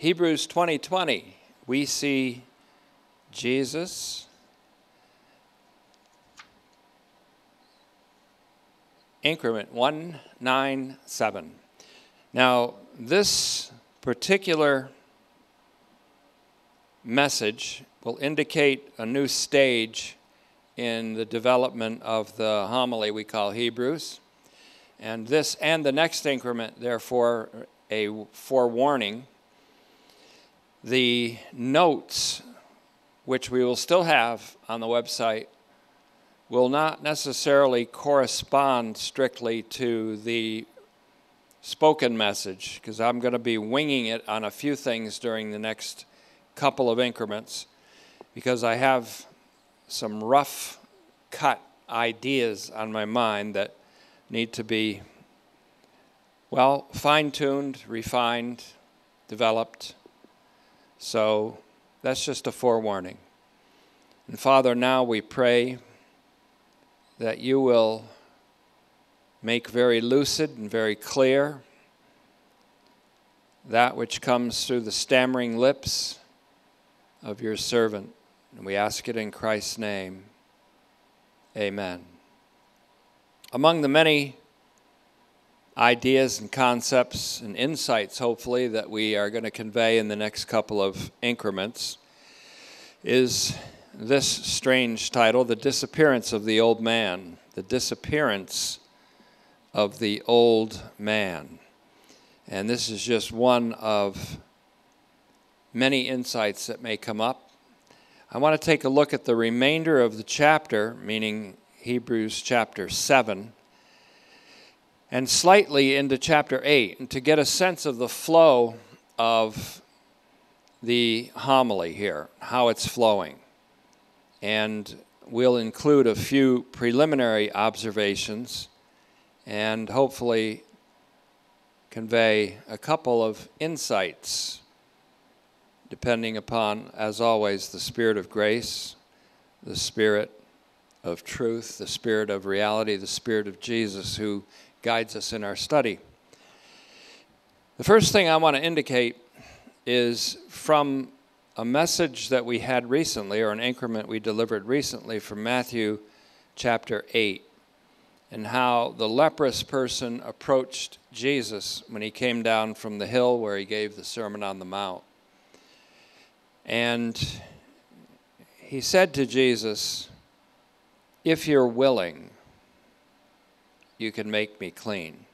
Hebrews 20:20, we see Jesus increment 197. Now, this particular message will indicate a new stage in the development of the homily we call Hebrews. And this and the next increment, therefore, a forewarning. The notes, which we will still have on the website, will not necessarily correspond strictly to the spoken message, because I'm going to be winging it on a few things during the next couple of increments, because I have some rough cut ideas on my mind that need to be, well, fine-tuned, refined, developed. So that's just a forewarning. And Father, now we pray that you will make very lucid and very clear that which comes through the stammering lips of your servant. And we ask it in Christ's name. Amen. Among the many ideas and concepts and insights, hopefully, that we are going to convey in the next couple of increments is this strange title, The Disappearance of the Old Man. The Disappearance of the Old Man. And this is just one of many insights that may come up. I want to take a look at the remainder of the chapter, meaning Hebrews chapter 7, and slightly into chapter 8, and to get a sense of the flow of the homily here, how it's flowing. And we'll include a few preliminary observations and hopefully convey a couple of insights, depending upon, as always, the Spirit of grace, the Spirit of truth, the Spirit of reality, the Spirit of Jesus who guides us in our study. The first thing I want to indicate is from a message that we had recently, or an increment we delivered recently from Matthew chapter 8, and how the leprous person approached Jesus when he came down from the hill where he gave the Sermon on the Mount. And he said to Jesus, "If you're willing, you can make me clean."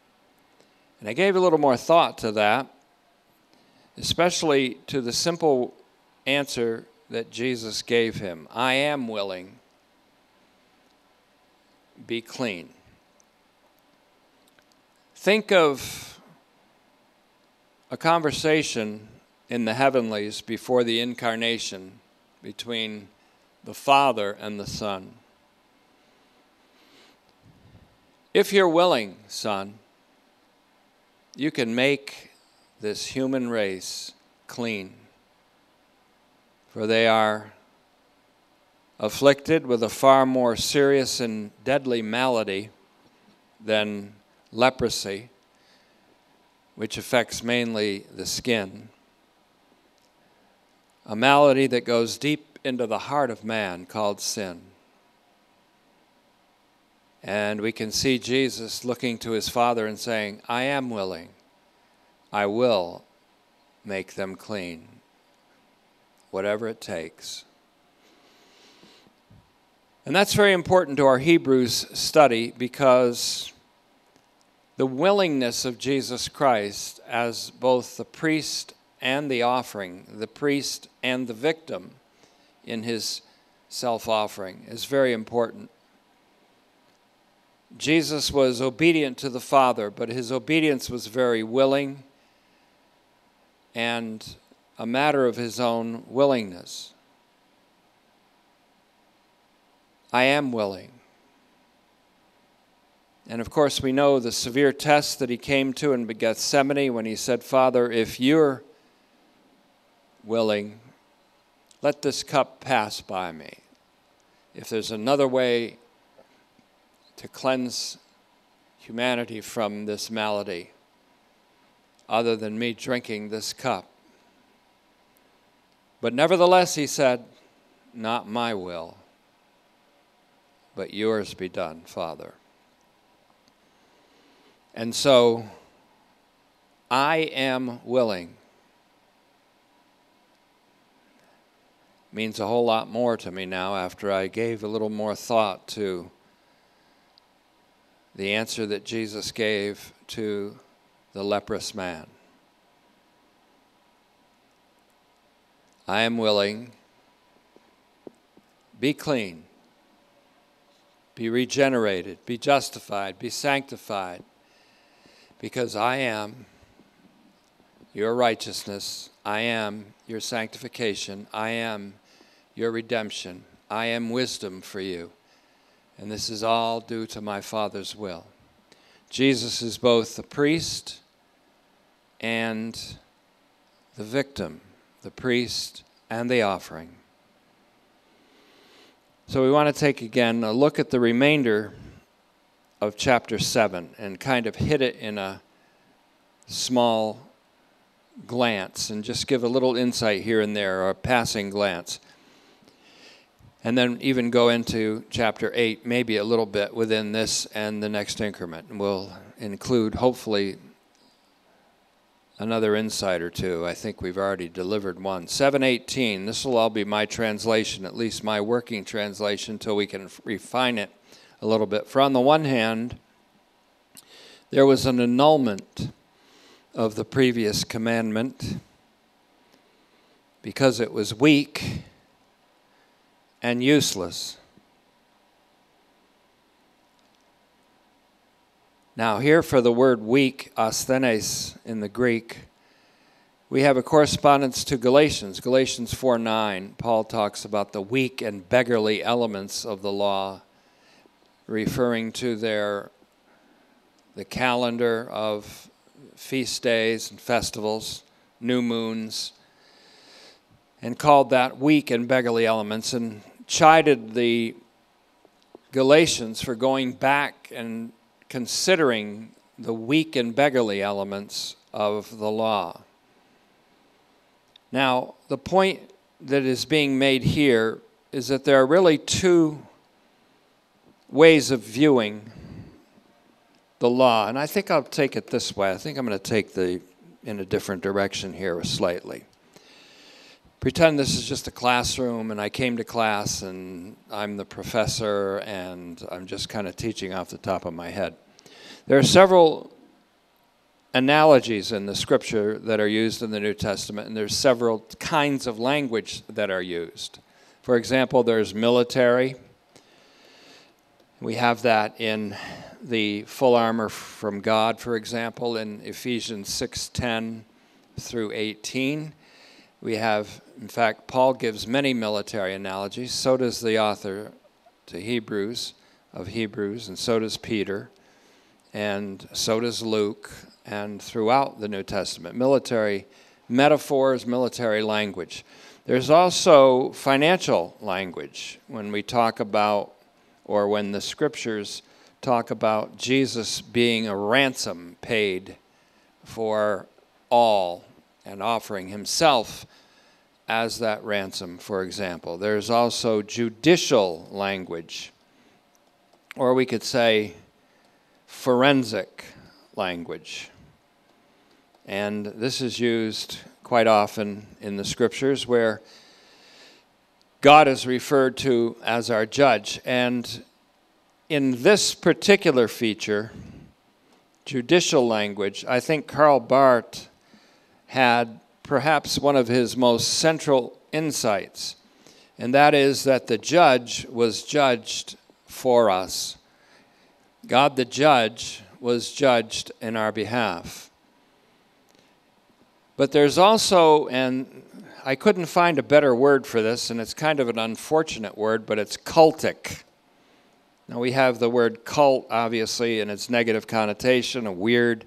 And I gave a little more thought to that, especially to the simple answer that Jesus gave him, "I am willing, be clean." Think of a conversation in the heavenlies before the incarnation between the Father and the Son. "If you're willing, Son, you can make this human race clean, for they are afflicted with a far more serious and deadly malady than leprosy, which affects mainly the skin. A malady that goes deep into the heart of man called sin." And we can see Jesus looking to his Father and saying, "I am willing. I will make them clean, whatever it takes." And that's very important to our Hebrews study, because the willingness of Jesus Christ as both the priest and the offering, the priest and the victim in his self-offering, is very important. Jesus was obedient to the Father, but his obedience was very willing and a matter of his own willingness. "I am willing." And of course we know the severe test that he came to in Gethsemane when he said, "Father, if you're willing, let this cup pass by me. If there's another way to cleanse humanity from this malady other than me drinking this cup, But nevertheless, he said, not my will, but yours be done, Father. And so I am willing means a whole lot more to me now after I gave a little more thought to the answer that Jesus gave to the leprous man. I am willing. Be clean. Be regenerated. Be justified. Be sanctified. Because I am your righteousness. I am your sanctification. I am your redemption. I am wisdom for you. And this is all due to my Father's will. Jesus is both the priest and the victim, the priest and the offering. So we want to take again a look at the remainder of chapter 7 and kind of hit it in a small glance and just give a little insight here and there, or a passing glance. And then even go into chapter 8, maybe a little bit within this and the next increment. And we'll include, hopefully, another insight or two. I think we've already delivered one. 7:18, this will all be my translation, at least my working translation, till we can refine it a little bit. For on the one hand, there was an annulment of the previous commandment because it was weak and useless. Now here for the word weak, asthenes in the Greek, we have a correspondence to Galatians. Galatians 4:9, Paul talks about the weak and beggarly elements of the law, referring to the calendar of feast days and festivals, new moons, and called that weak and beggarly elements, and chided the Galatians for going back and considering the weak and beggarly elements of the law. Now, the point that is being made here is that there are really two ways of viewing the law, and I think I'll take it this way. I think I'm going to take in a different direction here slightly. Pretend this is just a classroom and I came to class and I'm the professor and I'm just kind of teaching off the top of my head. There are several analogies in the scripture that are used in the New Testament, and there's several kinds of language that are used. For example, there's military. We have that in the full armor from God, for example, in Ephesians 6:10 through 18. We have, in fact, Paul gives many military analogies. So does the author of Hebrews, and so does Peter, and so does Luke, and throughout the New Testament. Military metaphors, military language. There's also financial language when we talk about, or when the scriptures talk about Jesus being a ransom paid for all, and offering himself as that ransom, for example. There's also judicial language, or we could say forensic language. And this is used quite often in the scriptures where God is referred to as our judge. And in this particular feature, judicial language, I think Karl Barth had perhaps one of his most central insights, and that is that the judge was judged for us. God the judge was judged in our behalf. But there's also, and I couldn't find a better word for this, and it's kind of an unfortunate word, but it's cultic. Now we have the word cult, obviously, in its negative connotation, a weird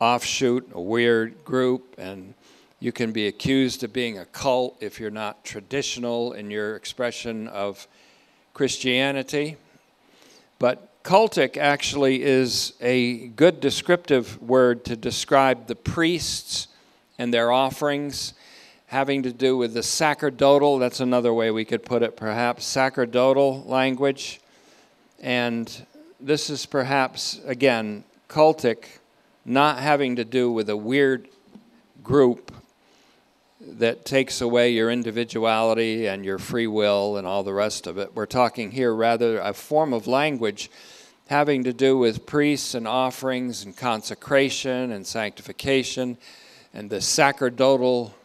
offshoot, a weird group, and you can be accused of being a cult if you're not traditional in your expression of Christianity. But cultic actually is a good descriptive word to describe the priests and their offerings having to do with the sacerdotal, that's another way we could put it perhaps, sacerdotal language. And this is perhaps, again, cultic, not having to do with a weird group that takes away your individuality and your free will and all the rest of it. We're talking here rather a form of language having to do with priests and offerings and consecration and sanctification and the sacerdotal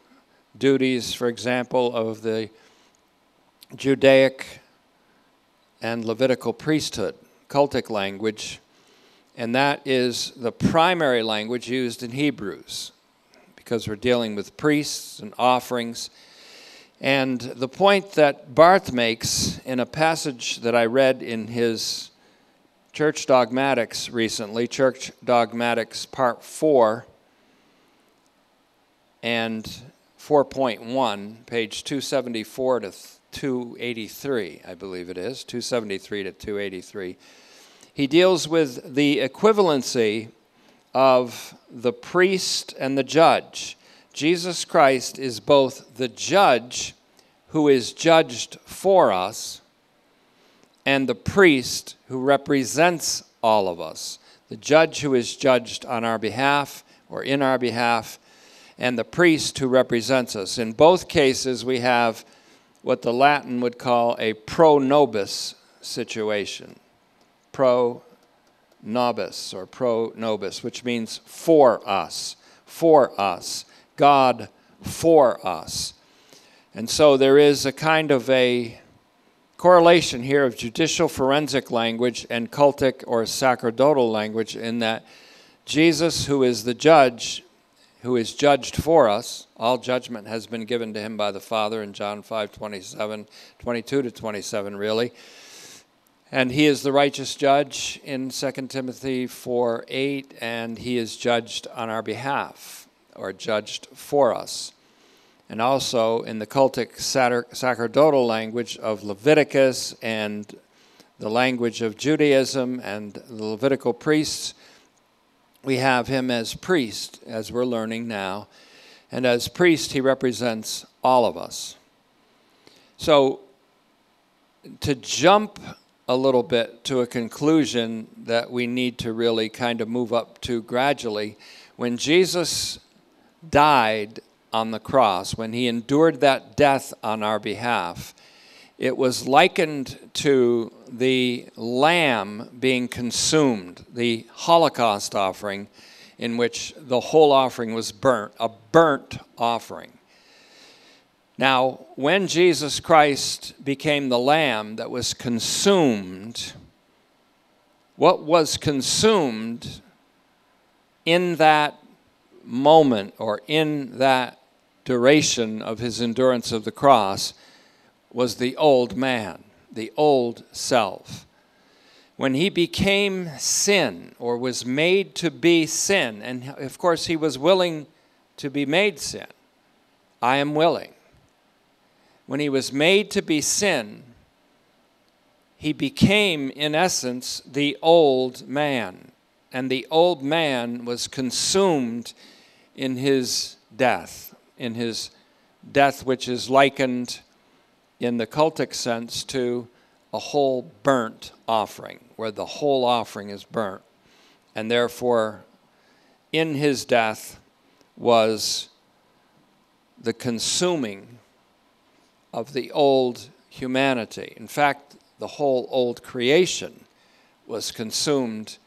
duties, for example, of the Judaic and Levitical priesthood, cultic language, and that is the primary language used in Hebrews because we're dealing with priests and offerings. And the point that Barth makes in a passage that I read in his Church Dogmatics recently, Church Dogmatics Part 4 and 4.1, page 274 to 283, I believe it is, 273 to 283. He deals with the equivalency of the priest and the judge. Jesus Christ is both the judge who is judged for us, and the priest who represents all of us, the judge who is judged on our behalf or in our behalf, and the priest who represents us. In both cases, we have what the Latin would call a pro nobis situation, pro nobis or pro nobis, which means for us, God for us. And so there is a kind of a correlation here of judicial forensic language and cultic or sacerdotal language in that Jesus, who is the judge, who is judged for us, all judgment has been given to him by the Father in John 5:27, 22 to 27 really, and he is the righteous judge in 2 Timothy 4:8, and he is judged on our behalf or judged for us. And also in the cultic sacerdotal language of Leviticus and the language of Judaism and the Levitical priests, we have him as priest, as we're learning now. And as priest, he represents all of us. So to jump a little bit to a conclusion that we need to really kind of move up to gradually, when Jesus died on the cross, when he endured that death on our behalf, it was likened to the lamb being consumed, the Holocaust offering in which the whole offering was burnt, a burnt offering. Now, when Jesus Christ became the lamb that was consumed, what was consumed in that moment or in that duration of his endurance of the cross was the old man, the old self. When he became sin or was made to be sin, and of course he was willing to be made sin. I am willing. When he was made to be sin, he became, in essence, the old man. And the old man was consumed in his death, which is likened in the cultic sense to a whole burnt offering, where the whole offering is burnt. And therefore, in his death was the consuming of the old humanity. In fact, the whole old creation was consumed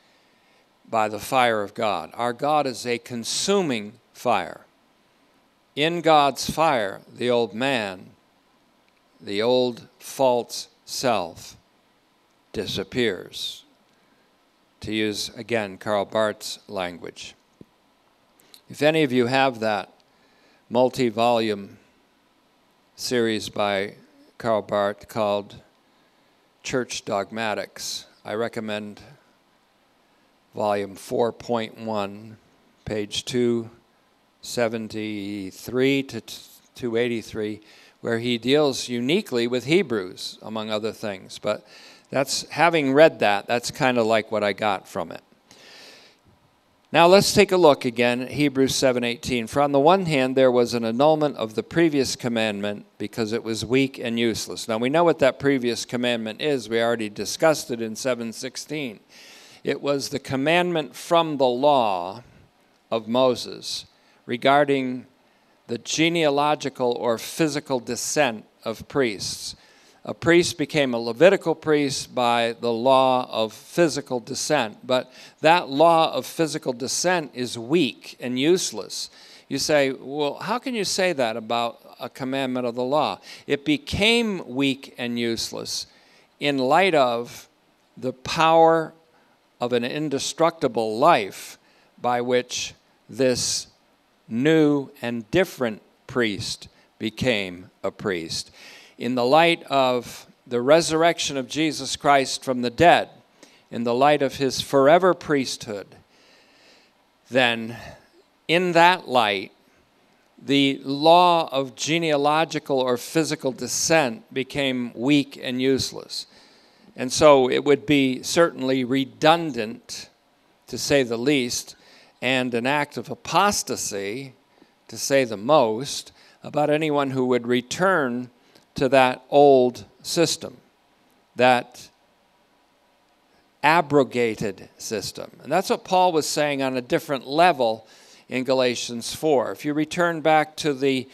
by the fire of God. Our God is a consuming fire. In God's fire, the old man, the old false self disappears, to use, again, Karl Barth's language. If any of you have that multi-volume series by Karl Barth called Church Dogmatics, I recommend volume 4.1, page 273 to 283, where he deals uniquely with Hebrews, among other things. But that's, having read that, that's kind of like what I got from it. Now let's take a look again at Hebrews 7:18. For on the one hand, there was an annulment of the previous commandment because it was weak and useless. Now we know what that previous commandment is. We already discussed it in 7:16. It was the commandment from the law of Moses regarding the genealogical or physical descent of priests. A priest became a Levitical priest by the law of physical descent. But that law of physical descent is weak and useless. You say, well, how can you say that about a commandment of the law? It became weak and useless in light of the power of an indestructible life by which this new and different priest became a priest. In the light of the resurrection of Jesus Christ from the dead, in the light of his forever priesthood, then in that light, the law of genealogical or physical descent became weak and useless. And so it would be certainly redundant, to say the least, and an act of apostasy, to say the most, about anyone who would return to that old system, that abrogated system. And that's what Paul was saying on a different level in Galatians 4. If you return back to the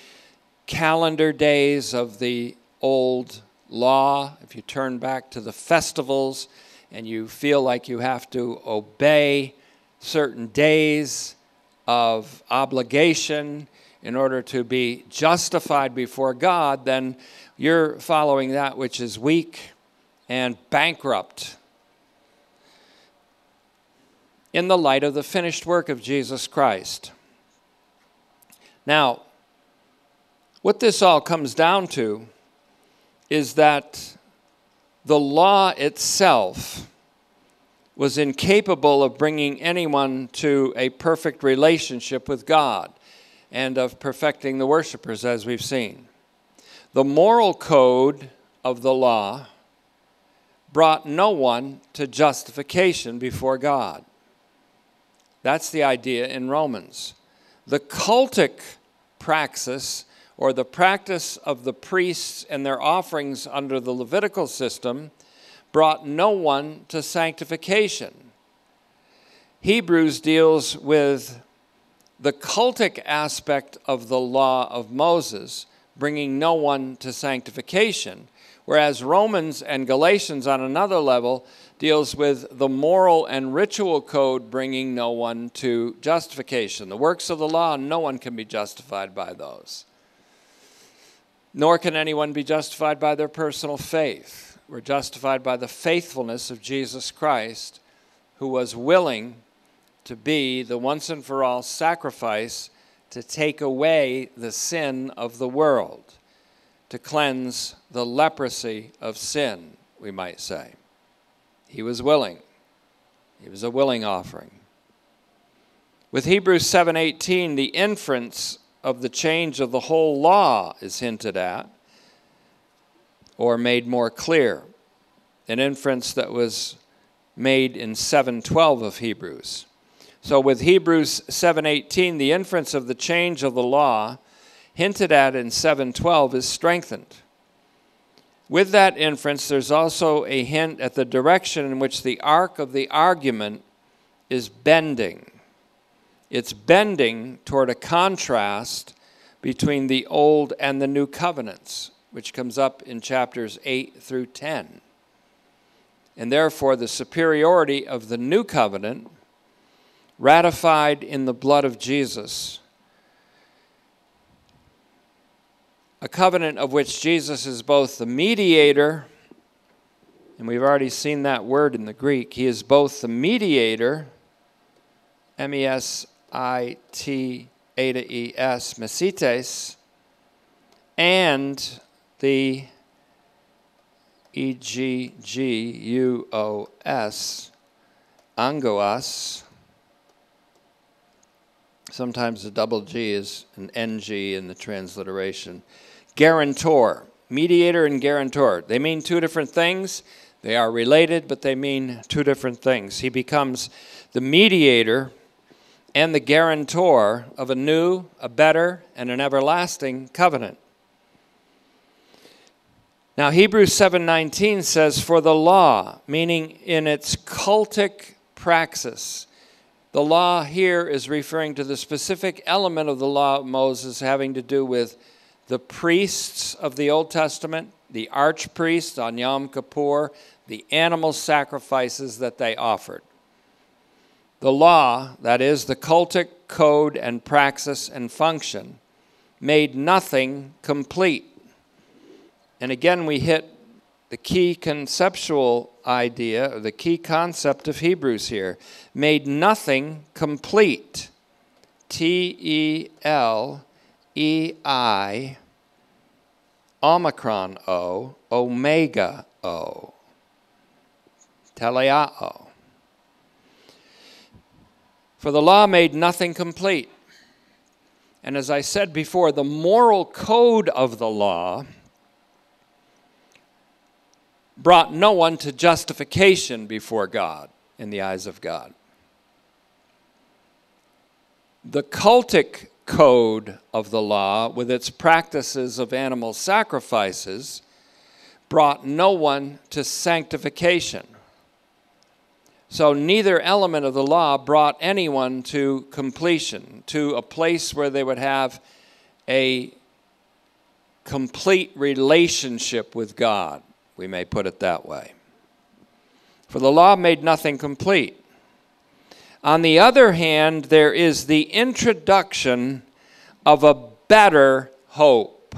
calendar days of the old law, if you turn back to the festivals and you feel like you have to obey certain days of obligation in order to be justified before God, then you're following that which is weak and bankrupt in the light of the finished work of Jesus Christ. Now, what this all comes down to is that the law itself was incapable of bringing anyone to a perfect relationship with God and of perfecting the worshipers, as we've seen. The moral code of the law brought no one to justification before God. That's the idea in Romans. The cultic praxis, or the practice of the priests and their offerings under the Levitical system, brought no one to sanctification. Hebrews deals with the cultic aspect of the law of Moses, bringing no one to sanctification, whereas Romans and Galatians on another level deals with the moral and ritual code bringing no one to justification. The works of the law, no one can be justified by those. Nor can anyone be justified by their personal faith. We're justified by the faithfulness of Jesus Christ, who was willing to be the once and for all sacrifice to take away the sin of the world, to cleanse the leprosy of sin, we might say. He was willing. He was a willing offering. With Hebrews 7:18, the inference of the change of the whole law is hinted at or made more clear, an inference that was made in 7:12 of Hebrews. So with Hebrews 7:18, the inference of the change of the law hinted at in 7:12 is strengthened. With that inference, there's also a hint at the direction in which the arc of the argument is bending. It's bending toward a contrast between the old and the new covenants, which comes up in chapters 8 through 10. And therefore, the superiority of the new covenant, ratified in the blood of Jesus, a covenant of which Jesus is both the mediator, and we've already seen that word in the Greek. He is both the mediator, M-E-S-I-T-A-E-S, mesites, and the E-G-G-U-O-S, anguos. Sometimes the double G is an NG in the transliteration. Guarantor, mediator and guarantor. They mean two different things. They are related, but they mean two different things. He becomes the mediator and the guarantor of a new, a better, and an everlasting covenant. Now, Hebrews 7:19 says, for the law, meaning in its cultic praxis, the law here is referring to the specific element of the law of Moses having to do with the priests of the Old Testament, the archpriest on Yom Kippur, the animal sacrifices that they offered. The law, that is, the cultic code and praxis and function, made nothing complete. And again, we hit the key conceptual idea, or the key concept of Hebrews here. Made nothing complete. T-E-L-E-I, omicron O, omega O, teleao. For the law made nothing complete. And as I said before, the moral code of the law brought no one to justification before God, in the eyes of God. The cultic code of the law, with its practices of animal sacrifices, brought no one to sanctification. So neither element of the law brought anyone to completion, to a place where they would have a complete relationship with God. We may put it that way. For the law made nothing complete. On the other hand, there is the introduction of a better hope.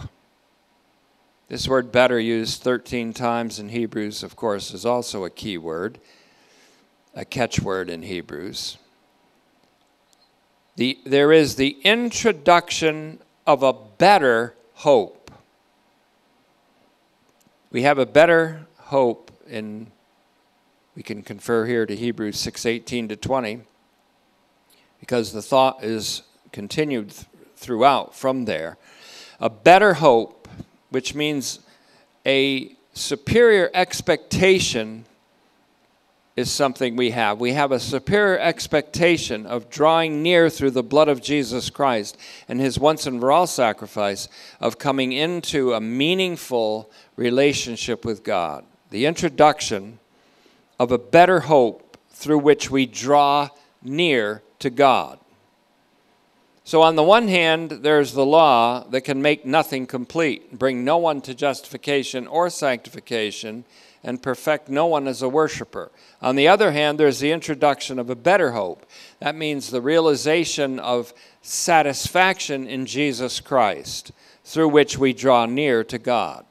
This word better, used 13 times in Hebrews, of course, is also a key word, a catchword in Hebrews. There is the introduction of a better hope. We have a better hope in, we can confer here to Hebrews 6:18-20, because the thought is continued throughout from there. A better hope, which means a superior expectation, is something we have. We have a superior expectation of drawing near through the blood of Jesus Christ and his once and for all sacrifice, of coming into a meaningful relationship with God. The introduction of a better hope through which we draw near to God. So on the one hand, there's the law that can make nothing complete, bring no one to justification or sanctification, and perfect no one as a worshiper. On the other hand, there's the introduction of a better hope. That means the realization of satisfaction in Jesus Christ, through which we draw near to God.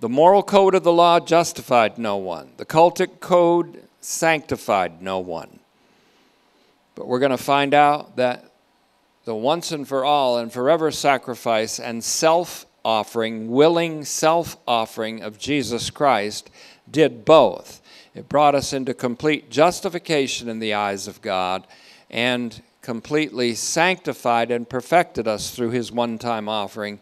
The moral code of the law justified no one. The cultic code sanctified no one. But we're going to find out that the once and for all and forever sacrifice and self-offering, willing self-offering of Jesus Christ did both. It brought us into complete justification in the eyes of God and completely sanctified and perfected us through his one-time offering,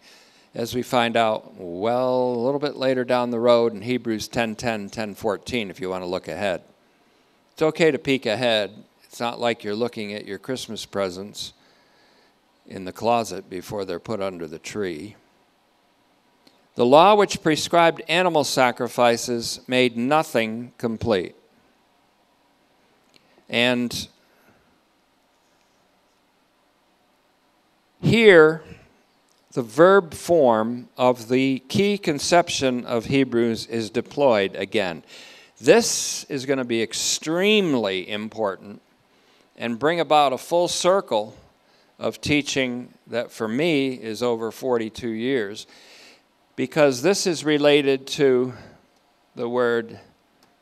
as we find out, well, a little bit later down the road in Hebrews 10:10, 10:14, if you want to look ahead. It's okay to peek ahead. It's not like you're looking at your Christmas presents in the closet before they're put under the tree. The law which prescribed animal sacrifices made nothing complete. And here, the verb form of the key conception of Hebrews is deployed again. This is going to be extremely important and bring about a full circle of teaching that for me is over 42 years, because this is related to the word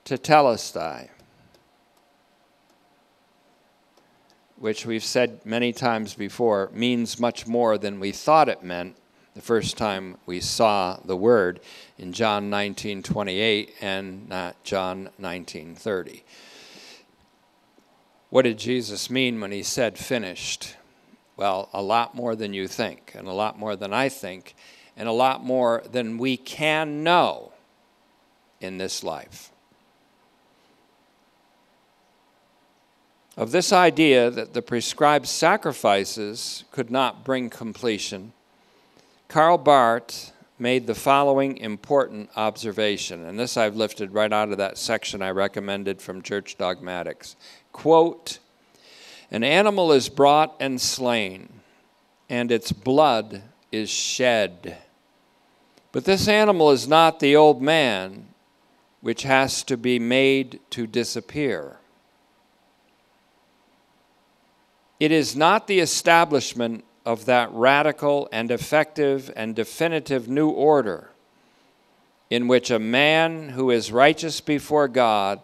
tetelestai, which we've said many times before, means much more than we thought it meant the first time we saw the word in John 19:28 and not John 19:30. What did Jesus mean when he said finished? Well, a lot more than you think, and a lot more than I think, and a lot more than we can know in this life. of this idea that the prescribed sacrifices could not bring completion, Karl Barth made the following important observation, and this I've lifted right out of that section I recommended from Church Dogmatics. Quote, "An animal is brought and slain, and its blood is shed. But this animal is not the old man, which has to be made to disappear. It is not the establishment of that radical and effective and definitive new order in which a man who is righteous before God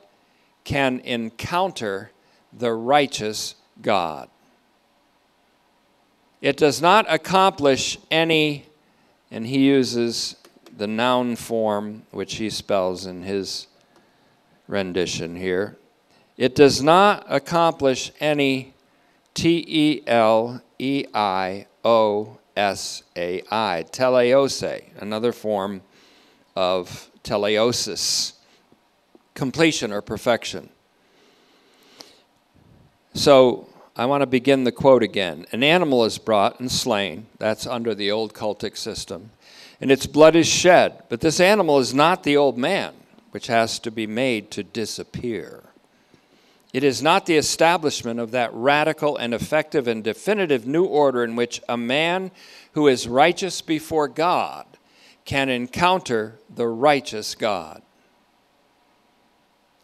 can encounter the righteous God. It does not accomplish any," and he uses the noun form, which he spells in his rendition here. "It does not accomplish any teleosi, teleose, another form of teleosis, completion or perfection." So I want to begin the quote again. "An animal is brought and slain," that's under the old cultic system, "and its blood is shed, but this animal is not the old man, which has to be made to disappear. It is not the establishment of that radical and effective and definitive new order in which a man who is righteous before God can encounter the righteous God.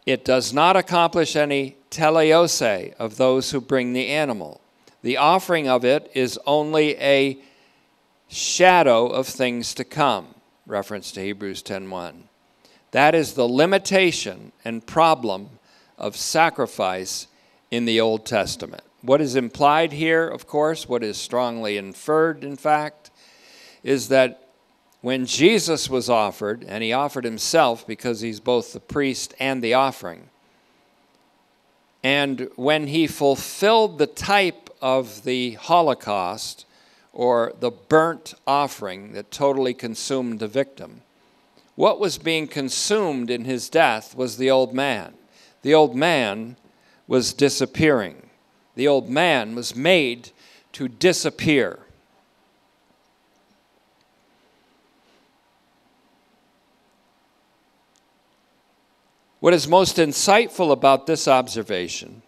It does not accomplish any teleose of those who bring the animal. The offering of it is only a shadow of things to come," reference to Hebrews 10:1. That is the limitation and problem of sacrifice in the Old Testament. What is implied here, of course, what is strongly inferred, in fact, is that when Jesus was offered, and he offered himself because he's both the priest and the offering, and when he fulfilled the type of the Holocaust or the burnt offering that totally consumed the victim, what was being consumed in his death was the old man. The old man was disappearing. The old man was made to disappear. What is most insightful about this observation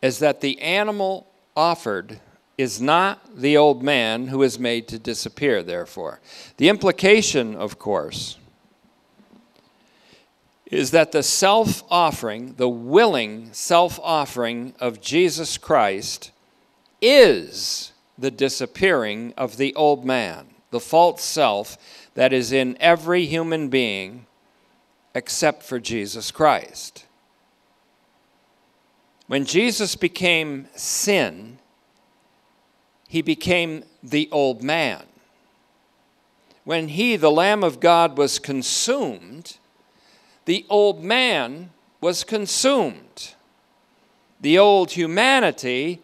is that the animal offered is not the old man who is made to disappear, therefore. The implication, of course, is that the self-offering, the willing self-offering of Jesus Christ is the disappearing of the old man, the false self that is in every human being except for Jesus Christ. When Jesus became sin, he became the old man. When he, the Lamb of God, was consumed, the old man was consumed. The old humanity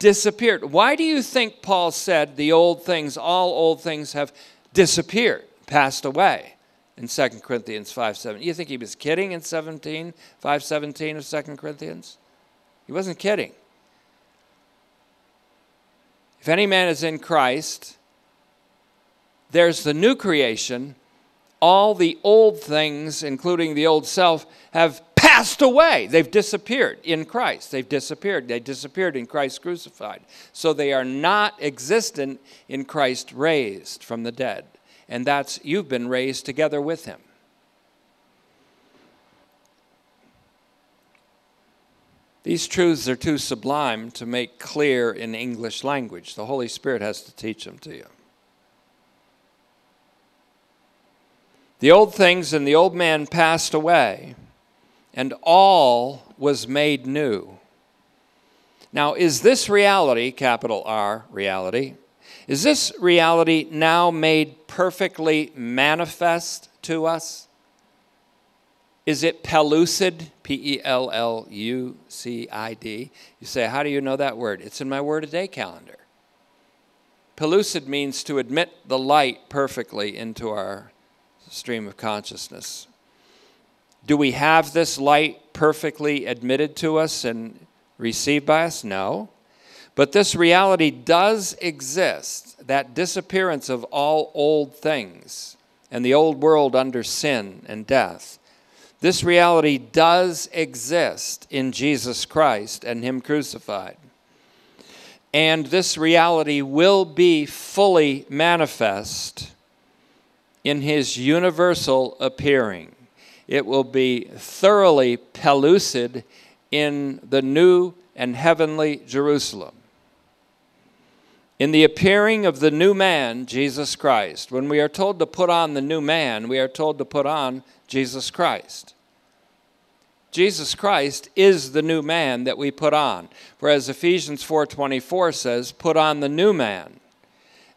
disappeared. Why do you think Paul said the old things, all old things have disappeared, passed away in 2 Corinthians 5:17? You think he was kidding in 5:17 of 2 Corinthians? He wasn't kidding. If any man is in Christ, there's the new creation. All the old things, including the old self, have passed away. They've disappeared in Christ. They've disappeared. They disappeared in Christ crucified. So they are not existent in Christ raised from the dead. And that's, you've been raised together with him. These truths are too sublime to make clear in English language. The Holy Spirit has to teach them to you. The old things and the old man passed away, and all was made new. Now, is this reality, capital R, reality, is this reality now made perfectly manifest to us? Is it pellucid, P-E-L-L-U-C-I-D? You say, how do you know that word? It's in my Word a Day calendar. Pellucid means to admit the light perfectly into our stream of consciousness. Do we have this light perfectly admitted to us and received by us? No. But this reality does exist, that disappearance of all old things and the old world under sin and death. This reality does exist in Jesus Christ and Him crucified. And this reality will be fully manifest in His universal appearing. It will be thoroughly pellucid in the new and heavenly Jerusalem. In the appearing of the new man, Jesus Christ. When we are told to put on the new man, we are told to put on Jesus Christ. Jesus Christ is the new man that we put on. Whereas Ephesians 4:24 says, put on the new man.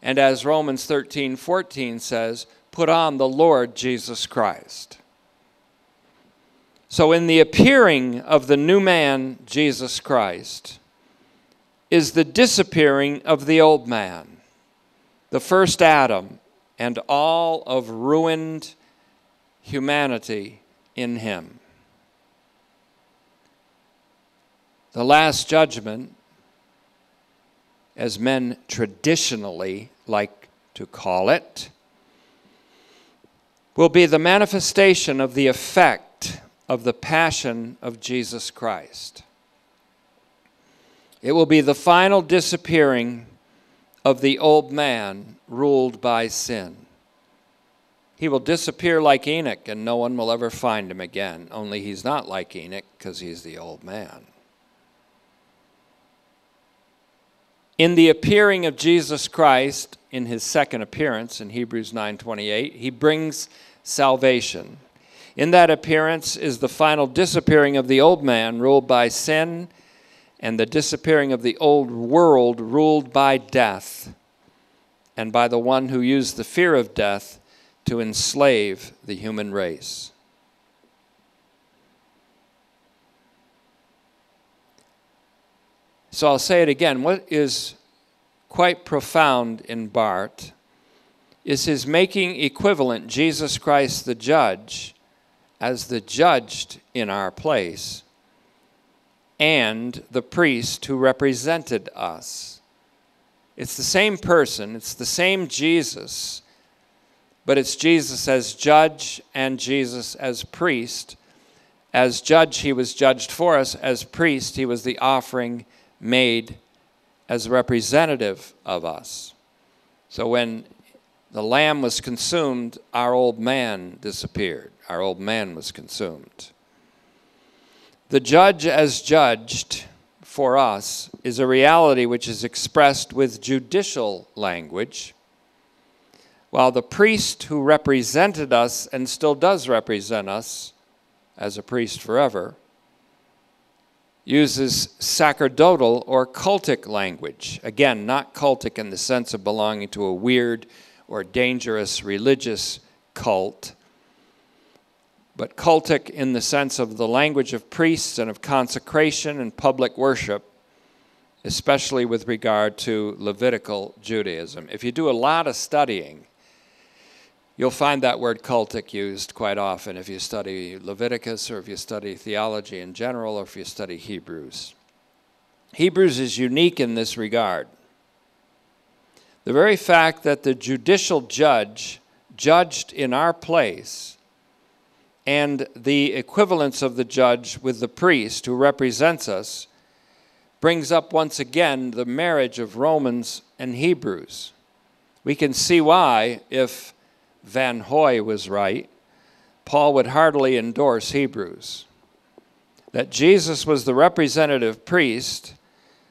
And as Romans 13:14 says, put on the Lord Jesus Christ. So in the appearing of the new man, Jesus Christ, is the disappearing of the old man, the first Adam, and all of ruined humanity in him. The last judgment, as men traditionally like to call it, will be the manifestation of the effect of the passion of Jesus Christ. It will be the final disappearing of the old man ruled by sin. He will disappear like Enoch, and no one will ever find him again. Only he's not like Enoch because he's the old man. In the appearing of Jesus Christ, in his second appearance in Hebrews 9:28, he brings salvation. In that appearance is the final disappearing of the old man ruled by sin, and the disappearing of the old world ruled by death and by the one who used the fear of death to enslave the human race. So I'll say it again. What is quite profound in Barth is his making equivalent Jesus Christ the judge as the judged in our place, and the priest who represented us. It's the same person, it's the same Jesus, but it's Jesus as judge and Jesus as priest. As judge, he was judged for us. As priest, he was the offering made as representative of us. So when the lamb was consumed, our old man disappeared. Our old man was consumed. The judge as judged for us is a reality which is expressed with judicial language, while the priest who represented us and still does represent us as a priest forever uses sacerdotal or cultic language. Again, not cultic in the sense of belonging to a weird or dangerous religious cult, but cultic in the sense of the language of priests and of consecration and public worship, especially with regard to Levitical Judaism. If you do a lot of studying, you'll find that word cultic used quite often if you study Leviticus or if you study theology in general or if you study Hebrews. Hebrews is unique in this regard. The very fact that the judicial judge judged in our place, and the equivalence of the judge with the priest who represents us, brings up once again the marriage of Romans and Hebrews. We can see why, if Vanhoye was right, Paul would heartily endorse Hebrews. That Jesus was the representative priest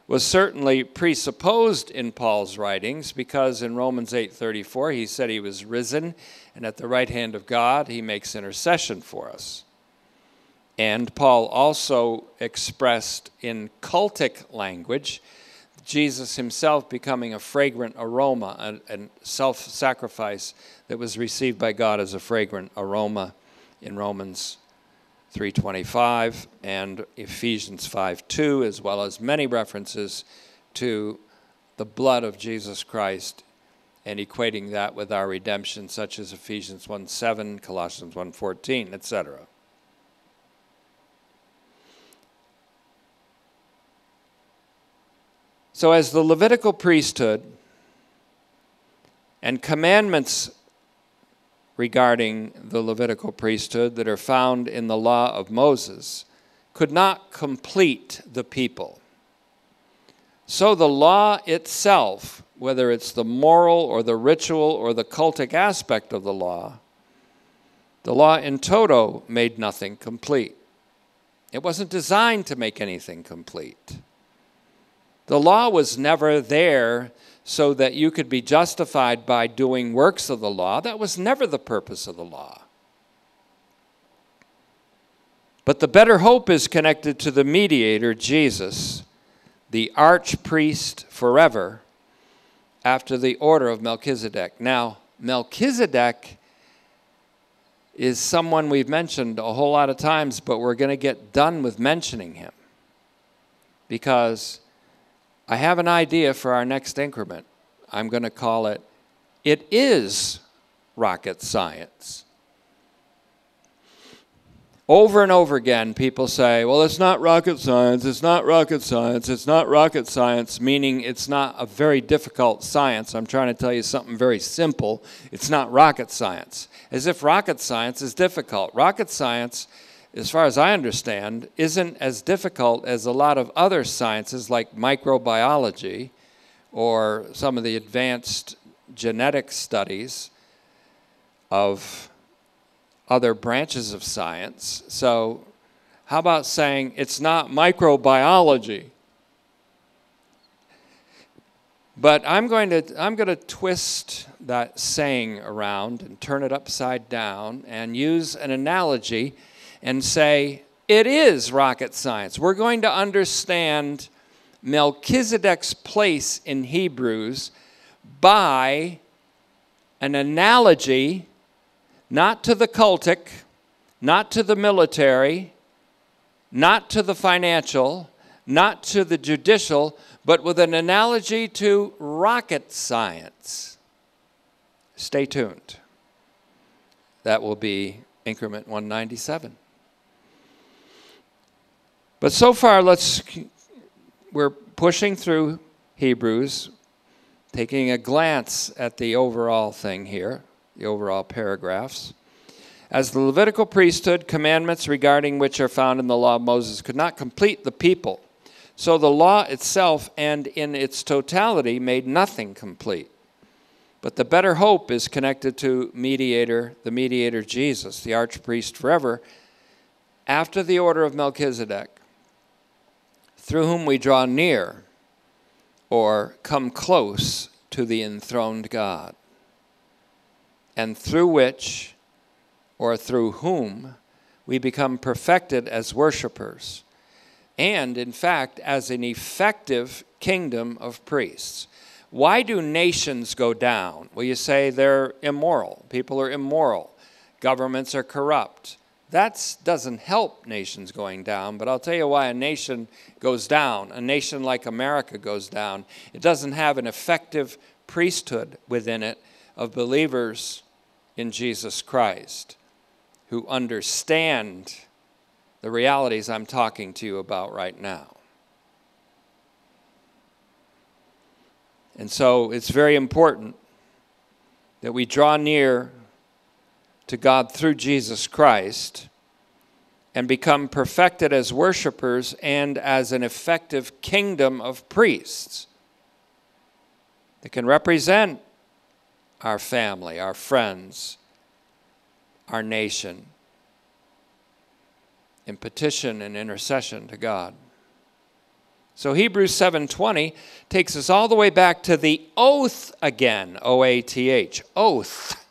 was certainly presupposed in Paul's writings, because in Romans 8:34 he said he was risen, and at the right hand of God he makes intercession for us. And Paul also expressed in cultic language Jesus himself becoming a fragrant aroma, a self-sacrifice that was received by God as a fragrant aroma in Romans 3:25 and Ephesians 5:2, as well as many references to the blood of Jesus Christ and equating that with our redemption, such as Ephesians 1:7, Colossians 1:14, etc. So as the Levitical priesthood and commandments regarding the Levitical priesthood that are found in the law of Moses could not complete the people, so the law itself, whether it's the moral or the ritual or the cultic aspect of the law in toto made nothing complete. It wasn't designed to make anything complete. The law was never there so that you could be justified by doing works of the law. That was never the purpose of the law. But the better hope is connected to the mediator, Jesus, the archpriest forever, after the order of Melchizedek. Now, Melchizedek is someone we've mentioned a whole lot of times, but we're going to get done with mentioning him because I have an idea for our next increment. I'm going to call it, It Is Rocket Science. Over and over again, people say, well, it's not rocket science, it's not rocket science, it's not rocket science, meaning it's not a very difficult science. I'm trying to tell you something very simple. It's not rocket science. As if rocket science is difficult. Rocket science, as far as I understand, isn't as difficult as a lot of other sciences like microbiology or some of the advanced genetic studies of other branches of science. So how about saying it's not microbiology? But I'm going to twist that saying around and turn it upside down and use an analogy and say it is rocket science. We're going to understand Melchizedek's place in Hebrews by an analogy, not to the cultic, not to the military, not to the financial, not to the judicial, but with an analogy to rocket science. Stay tuned. That will be increment 197. But so far, we're pushing through Hebrews, taking a glance at the overall thing here. The overall paragraphs. As the Levitical priesthood, commandments regarding which are found in the law of Moses could not complete the people, so the law itself and in its totality made nothing complete. But the better hope is connected to the mediator Jesus, the archpriest forever, after the order of Melchizedek, through whom we draw near or come close to the enthroned God, and through which, or through whom, we become perfected as worshipers, and, in fact, as an effective kingdom of priests. Why do nations go down? Well, you say they're immoral. People are immoral. Governments are corrupt. That doesn't help nations going down, but I'll tell you why a nation goes down. A nation like America goes down. It doesn't have an effective priesthood within it of believers in Jesus Christ who understand the realities I'm talking to you about right now. And so it's very important that we draw near to God through Jesus Christ and become perfected as worshipers and as an effective kingdom of priests that can represent our family, our friends, our nation, in petition and intercession to God. So Hebrews 7:20 takes us all the way back to the oath again, O-A-T-H, oath,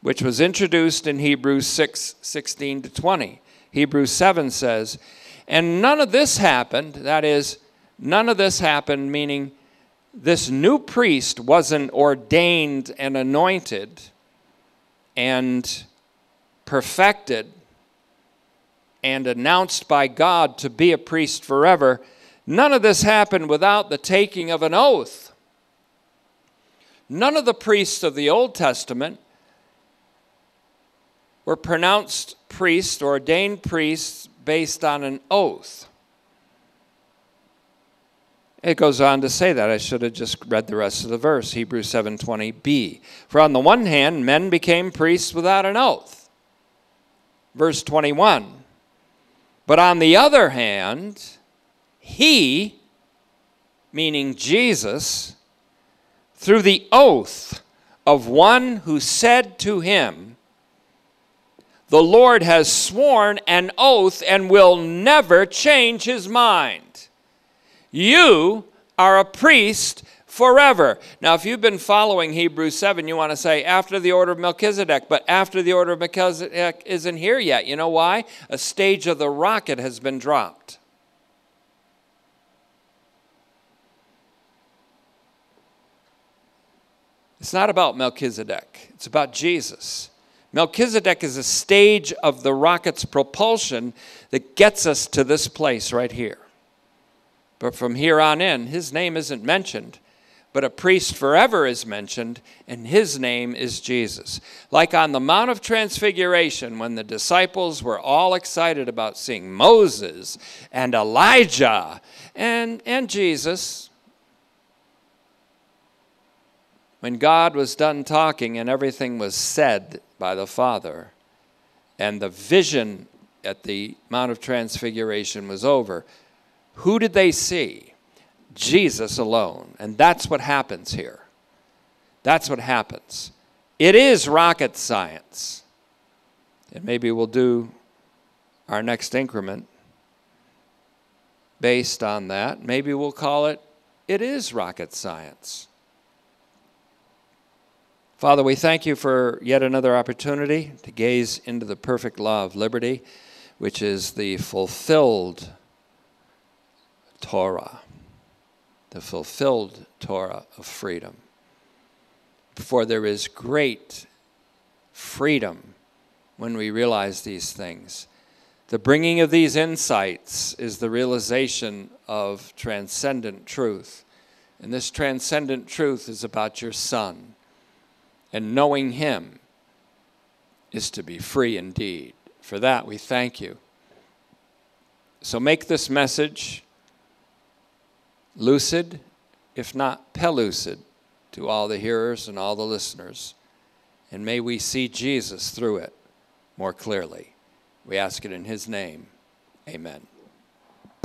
which was introduced in Hebrews 6:16 to 20. Hebrews 7 says, and none of this happened, that is, none of this happened, meaning this new priest wasn't ordained and anointed and perfected and announced by God to be a priest forever. None of this happened without the taking of an oath. None of the priests of the Old Testament were pronounced priests, ordained priests, based on an oath. It goes on to say that. I should have just read the rest of the verse, Hebrews 7:20b. For on the one hand, men became priests without an oath. Verse 21. But on the other hand, he, meaning Jesus, through the oath of one who said to him, the Lord has sworn an oath and will never change his mind. You are a priest forever. Now, if you've been following Hebrews 7, you want to say, after the order of Melchizedek, but after the order of Melchizedek isn't here yet. You know why? A stage of the rocket has been dropped. It's not about Melchizedek. It's about Jesus. Melchizedek is a stage of the rocket's propulsion that gets us to this place right here. But from here on in, his name isn't mentioned, but a priest forever is mentioned, and his name is Jesus. Like on the Mount of Transfiguration, when the disciples were all excited about seeing Moses and Elijah and Jesus, when God was done talking and everything was said by the Father, and the vision at the Mount of Transfiguration was over, who did they see? Jesus alone. And that's what happens here. That's what happens. It is rocket science. And maybe we'll do our next increment based on that. Maybe we'll call it, It Is Rocket Science. Father, we thank you for yet another opportunity to gaze into the perfect law of liberty, which is the fulfilled Torah, the fulfilled Torah of freedom. For there is great freedom when we realize these things. The bringing of these insights is the realization of transcendent truth. And this transcendent truth is about your Son. And knowing him is to be free indeed. For that, we thank you. So make this message lucid, if not pellucid, to all the hearers and all the listeners. And may we see Jesus through it more clearly. We ask it in his name. Amen.